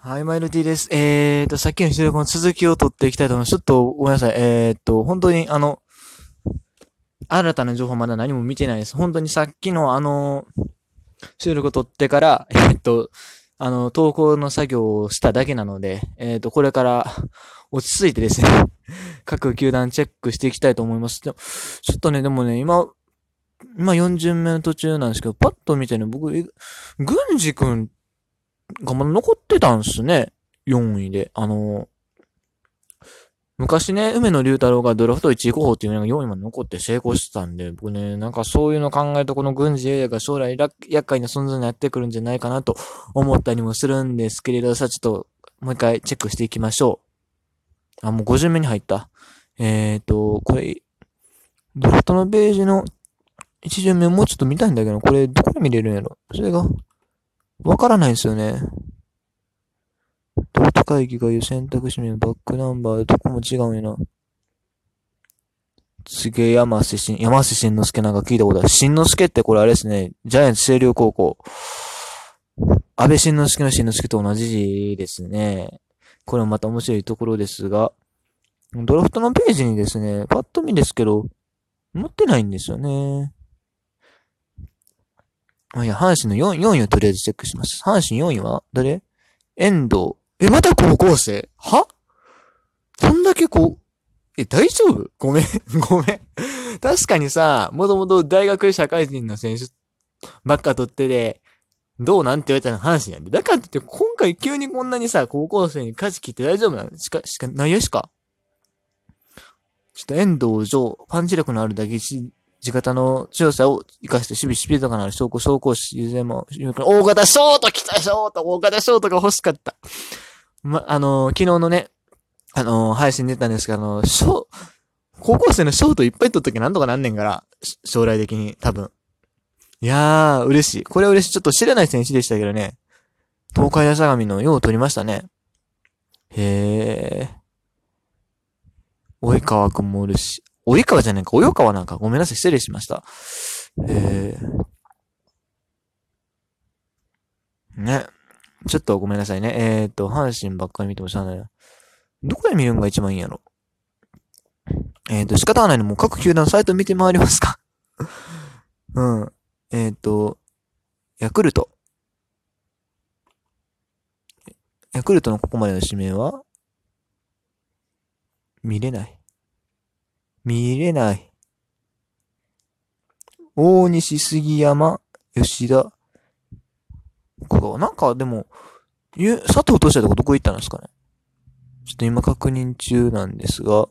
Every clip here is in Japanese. はい、マイルティです。さっきの収録の続きを取っていきたいと思います。ちょっとごめんなさい。本当に新たな情報まだ何も見てないです。本当にさっきの収録を取ってから、投稿の作業をしただけなので、これから落ち着いてですね、各球団チェックしていきたいと思います。でもね、今4巡目の途中なんですけど、パッと見てね、僕、郡司くんがまだ残ってたんすね。4位で。昔ね、梅野龍太郎がドラフト1位候補っていうのが4位まで残って成功してたんで、僕ね、なんかそういうの考えると、この郡司英也が将来厄介な存在になってくるんじゃないかなと思ったりもするんですけれど、ちょっともう一回チェックしていきましょう。もう5巡目に入った。これ、ドラフトのページの1巡目もうちょっと見たいんだけど、これどこで見れるんやろ？それが、わからないんですよね。ドラフト会議がいう選択肢のバックナンバーどこも違うんやな。すげえ山瀬慎之介なんか聞いたことある。慎之介ってこれあれですね。ジャイアンツ星稜高校。安倍慎之介の慎之介と同じ字ですね。これもまた面白いところですが、ドラフトのページにですね、パッと見ですけど、載ってないんですよね。阪神の4位をとりあえずチェックします。阪神4位は誰？遠藤。また高校生？は？そんだけ大丈夫？ごめん。確かにさ、もともと大学社会人の選手ばっか取ってで、どうなんて言われたの阪神やんで。だからって今回急にこんなにさ、高校生に舵切って大丈夫なの？内野しか。ちょっと遠藤上、パンチ力のある打撃地方の強さを生かして守備スピードがある走攻守優勢も、大型ショート来た大型ショートが欲しかった。昨日のね、配信出たんですけど、高校生のショートいっぱい取っときなんとかなんねんから、将来的に多分。いやー、嬉しい。これ嬉しい。ちょっと知らない選手でしたけどね、東海大相模のよう取りましたね。へー。及川くんもおるし。及川なんか。ごめんなさい。失礼しました。ね。ちょっとごめんなさいね。阪神ばっかり見てもしゃあないな。どこで見るんが一番いいんやろ？仕方がないのもう各球団サイト見て回りますか。うん。ヤクルトのここまでの指名は見れない。大西、杉山、吉田。なんかでも、佐藤俊哉とかどこ行ったんですかね？ちょっと今確認中なんですが。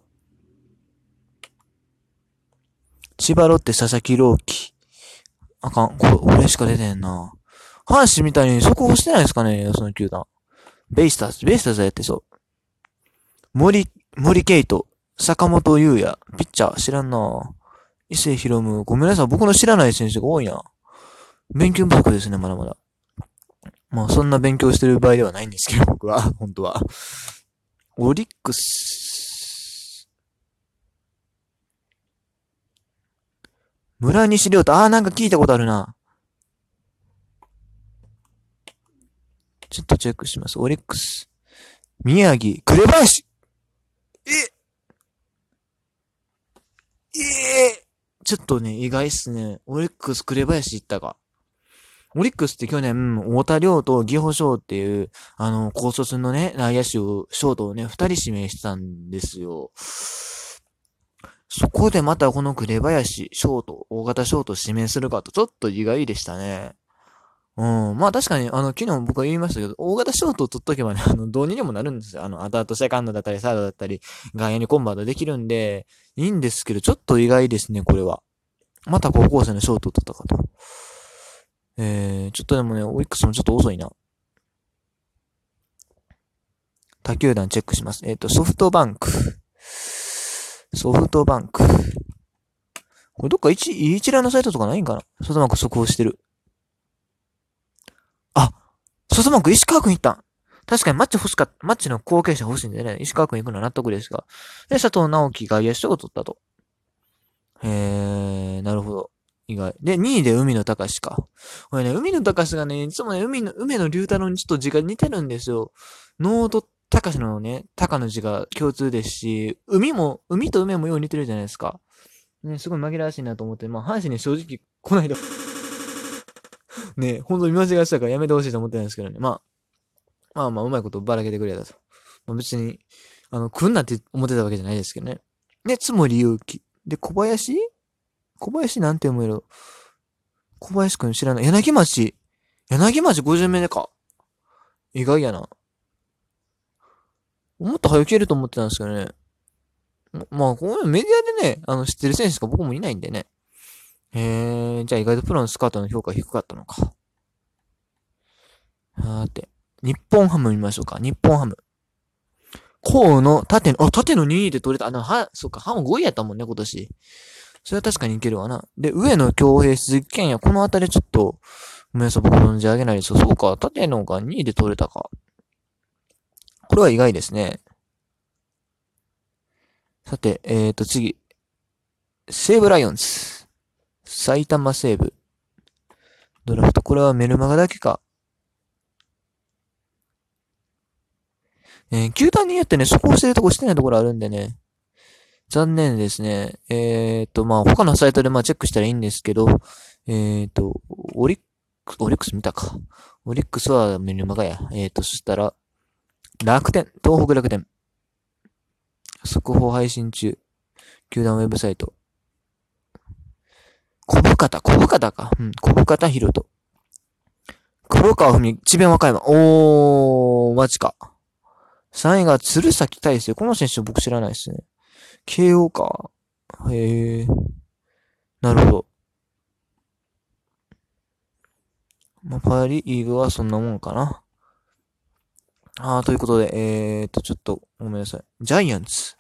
千葉ロッテ、佐々木朗希。あかん、俺しか出てんな。阪神みたいに速報してないですかね？その球団。ベイスターズはやってそう。森ケイト。坂本優也。ピッチャー知らんな。伊勢博文。ごめんなさい。僕の知らない選手が多いな。勉強不足ですね、まだまだ。まあ、そんな勉強してる場合ではないんですけど、僕は。本当は。オリックス。村西亮太。なんか聞いたことあるな。ちょっとチェックします。オリックス。宮城。紅林。ちょっとね、意外っすね。オリックス、紅林行ったか。オリックスって去年、太田亮と義保翔っていう、高卒のね、内野手を、ショートをね、二人指名したんですよ。そこでまたこの紅林、ショート、大型ショートを指名するかと、ちょっと意外でしたね。まあ確かに、昨日僕は言いましたけど、大型ショートを取っとけばね、どうにでもなるんですよ。後々セカンドだったり、サードだったり、外野にコンバートできるんで、いいんですけど、ちょっと意外ですね、これは。また高校生のショートを取ったかと。ちょっとでもね、オリックスもちょっと遅いな。他球団チェックします。ソフトバンク。これどっか一覧のサイトとかないんかな？ソフトバンク速報してる。ソフトバンク石川くん行ったん。確かにマッチの後継者欲しいんでね。石川くん行くのは納得ですが。で、佐藤直樹が外野手を取ったと。なるほど。意外。で、2位で海野隆史か。これね、海野隆史がね、いつもね、梅野龍太郎にちょっと字が似てるんですよ。能と隆史のね、隆の字が共通ですし、海と梅もよう似てるじゃないですか。ね、すごい紛らわしいなと思って、まあ、阪神ね、正直、こないだね、ほんと見間違いしたからやめてほしいと思ってたんですけどね。まあ、うまいことばらけてくれたと。まあ、別に、来んなって思ってたわけじゃないですけどね。で、津森祐希。で、小林なんて読める？小林くん知らない。柳町50名でか。意外やな。もっと早く消えると思ってたんですけどね。まあ、こういうメディアでね、知ってる選手しか僕もいないんでね。じゃあ意外とプロのスカウトの評価低かったのか。日本ハム見ましょうか。日本ハム。河野、縦の2位で取れた。そっか、ハム5位やったもんね、今年。それは確かにいけるわな。で、上野恭平、鈴木健也、このあたりちょっと、ごめんなさい、僕存じ上げないです。そうか、縦のが2位で取れたか。これは意外ですね。さて、次。西武ライオンズ。埼玉西武。ドラフト、これはメルマガだけか。球団によってね、処方してるとこしてないところあるんでね。残念ですね。まあ、他のサイトでまあチェックしたらいいんですけど、オリックス見たか。オリックスはメルマガや。そしたら、東北楽天。速報配信中。球団ウェブサイト。小深田か。うん、小深田博人。黒川文美、智弁和歌山。マジか。3位が鶴崎大成。この選手僕知らないですね。慶応か。へえ。なるほど。まあ、パリーグはそんなもんかな。ということで、ちょっと、ごめんなさい。ジャイアンツ。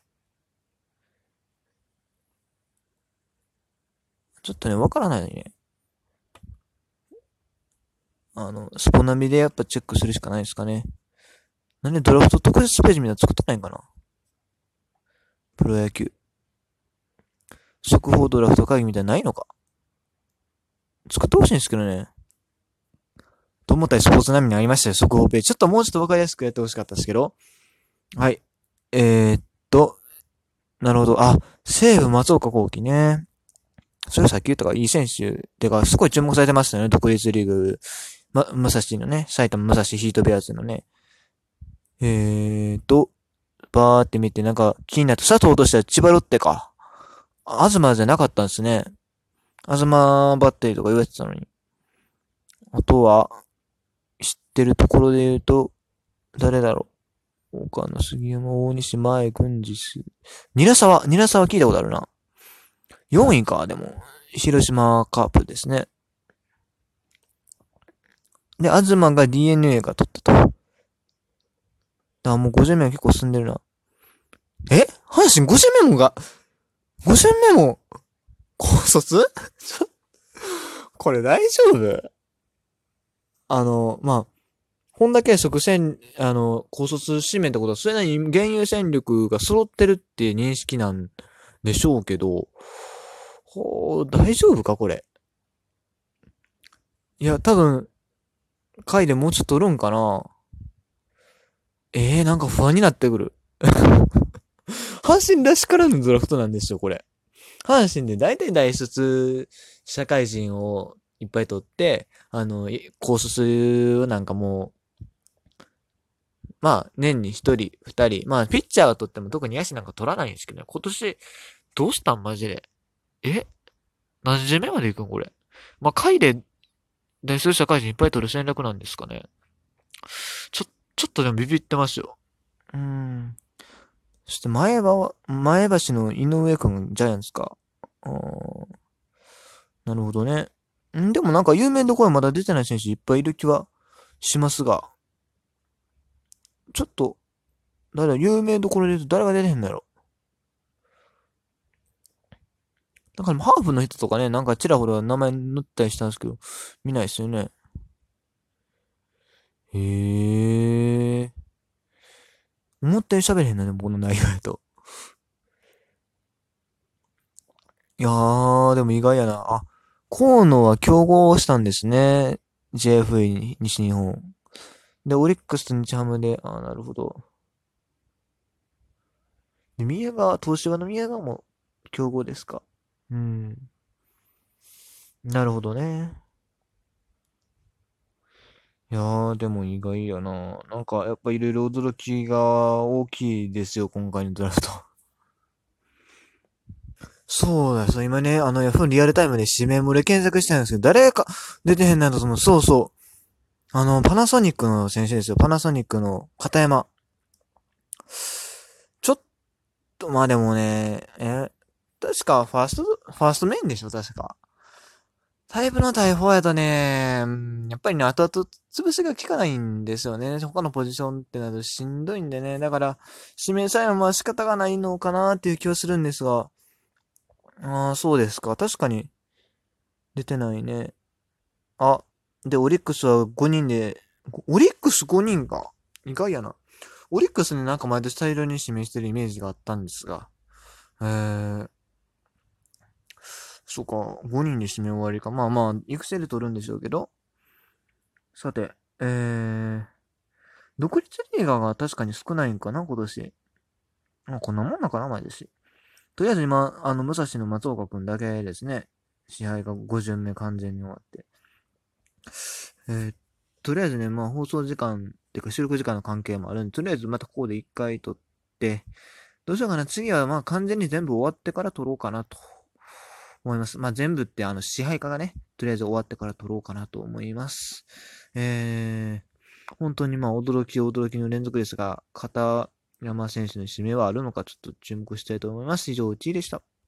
ちょっとね、わからないね。スポナビでやっぱチェックするしかないですかね。なんでドラフト特設ページみたいなの作ってないんかな？プロ野球。速報ドラフト会議みたいなのないのか？作ってほしいんですけどね。と思ったりスポーツ並みにありましたよ、速報ページ。もうちょっとわかりやすくやってほしかったですけど。はい。なるほど。西武松岡航輝ね。それさっき言ったからいい選手てかすごい注目されてましたよね、独立リーグ、武蔵のね、埼玉武蔵ヒートベアーズのね、バーって見てなんか気になった佐藤としては千葉ロッテか、東じゃなかったんですね、東バッテリーとか言われてたのに、あとは知ってるところで言うと誰だろう、岡野杉山大西前軍司韮沢聞いたことあるな。4位か、でも。広島カープですね。で、東が DNA が取ったと。もう50名結構進んでるな。阪神50名もが、50名も、高卒これ大丈夫？まあ、こんだけ高卒指名ってことは、それなりに現有戦力が揃ってるっていう認識なんでしょうけど、大丈夫かこれ。いや、多分、回でもうちょっと取るんかな。なんか不安になってくる。阪神らしからぬドラフトなんですよ、これ。阪神で大体大卒社会人をいっぱい取って、高卒なんかもう、まあ、年に1人、2人、まあ、ピッチャーは取っても特に野手なんか取らないんですけどね、今年、どうしたんマジで。何時目まで行くんこれ。まあ、回で、大卒社会人いっぱい取る戦略なんですかね。ちょっとでもビビってますよ。そして前橋の井上くん、ジャイアンツか。なるほどね。でもなんか有名どころまだ出てない選手いっぱいいる気はしますが。ちょっと、有名どころで言うと誰が出てへんだろう。だからハーフの人とかね、なんかちらほら名前載ったりしたんですけど、見ないですよね。思ったより喋れへんなね、僕の内容だと。いやー、でも意外やな。河野は競合をしたんですね。JFA 西日本。で、オリックスと日ハムで、ああ、なるほど。で、宮川、東芝の宮川も競合ですか。なるほどね。いやー、でも意外やな。なんか、やっぱいろいろ驚きが大きいですよ、今回のドラフト。そうだ、そう、今ね、ヤフーリアルタイムで指名漏れ検索してたんですけど、誰か出てへんなんだと思う。そうそう。パナソニックの選手ですよ。パナソニックの片山。ちょっと、まあ、でもね、確かファーストメインでしょ、確か。タイプの大砲やとね、やっぱりね、後々潰しが効かないんですよね。他のポジションってなるとしんどいんでね。だから、指名さえも仕方がないのかなっていう気はするんですが。ああ、そうですか。確かに、出てないね。あ、で、オリックスは5人で、オリックス5人か。意外やな。オリックスね、なんか毎年大量に指名してるイメージがあったんですが。そうか、5人で締め終わりか。まあまあ、育成で取るんでしょうけど。さて、独立リーガーが確かに少ないんかな、今年。まあ、こんなもんなかな、毎年。とりあえず今、武蔵の松岡くんだけですね。支配が5巡目完全に終わって。とりあえずね、まあ放送時間、てか収録時間の関係もあるんで、とりあえずまたここで1回撮って、どうしようかな、次はまあ完全に全部終わってから撮ろうかなと。思います。まあ、全部って支配下がね、とりあえず終わってから取ろうかなと思います。本当にまあ、驚きの連続ですが、片山選手の指名はあるのかちょっと注目したいと思います。以上、1位でした。